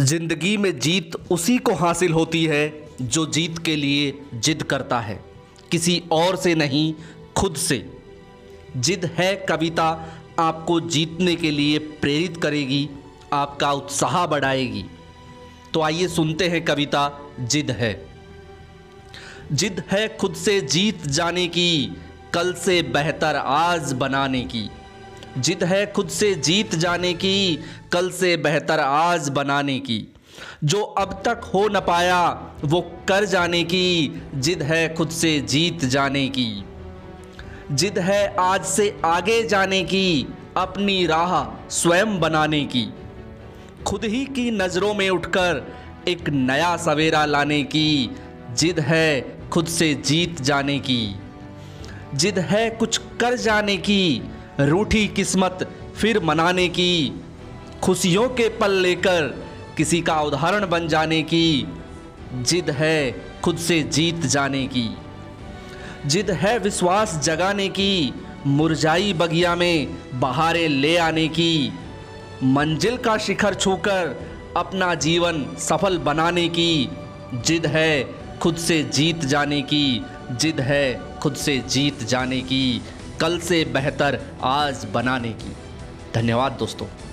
जिंदगी में जीत उसी को हासिल होती है जो जीत के लिए जिद करता है, किसी और से नहीं, खुद से। जिद है कविता आपको जीतने के लिए प्रेरित करेगी, आपका उत्साह बढ़ाएगी। तो आइए सुनते हैं कविता जिद है। जिद है खुद से जीत जाने की, कल से बेहतर आज बनाने की। जिद है खुद से जीत जाने की, कल से बेहतर आज बनाने की। जो अब तक हो न पाया वो कर जाने की, जिद है खुद से जीत जाने की। जिद है आज से आगे जाने की, अपनी राह स्वयं बनाने की। खुद ही की नज़रों में उठकर एक नया सवेरा लाने की, जिद है खुद से जीत जाने की। जिद है कुछ कर जाने की, रूठी किस्मत फिर मनाने की। खुशियों के पल लेकर किसी का उदाहरण बन जाने की, जिद है खुद से जीत जाने की। जिद है विश्वास जगाने की, मुरझाई बगिया में बहारें ले आने की। मंजिल का शिखर छूकर अपना जीवन सफल बनाने की, जिद है खुद से जीत जाने की। जिद है खुद से जीत जाने की, कल से बेहतर आज बनाने की। धन्यवाद दोस्तों।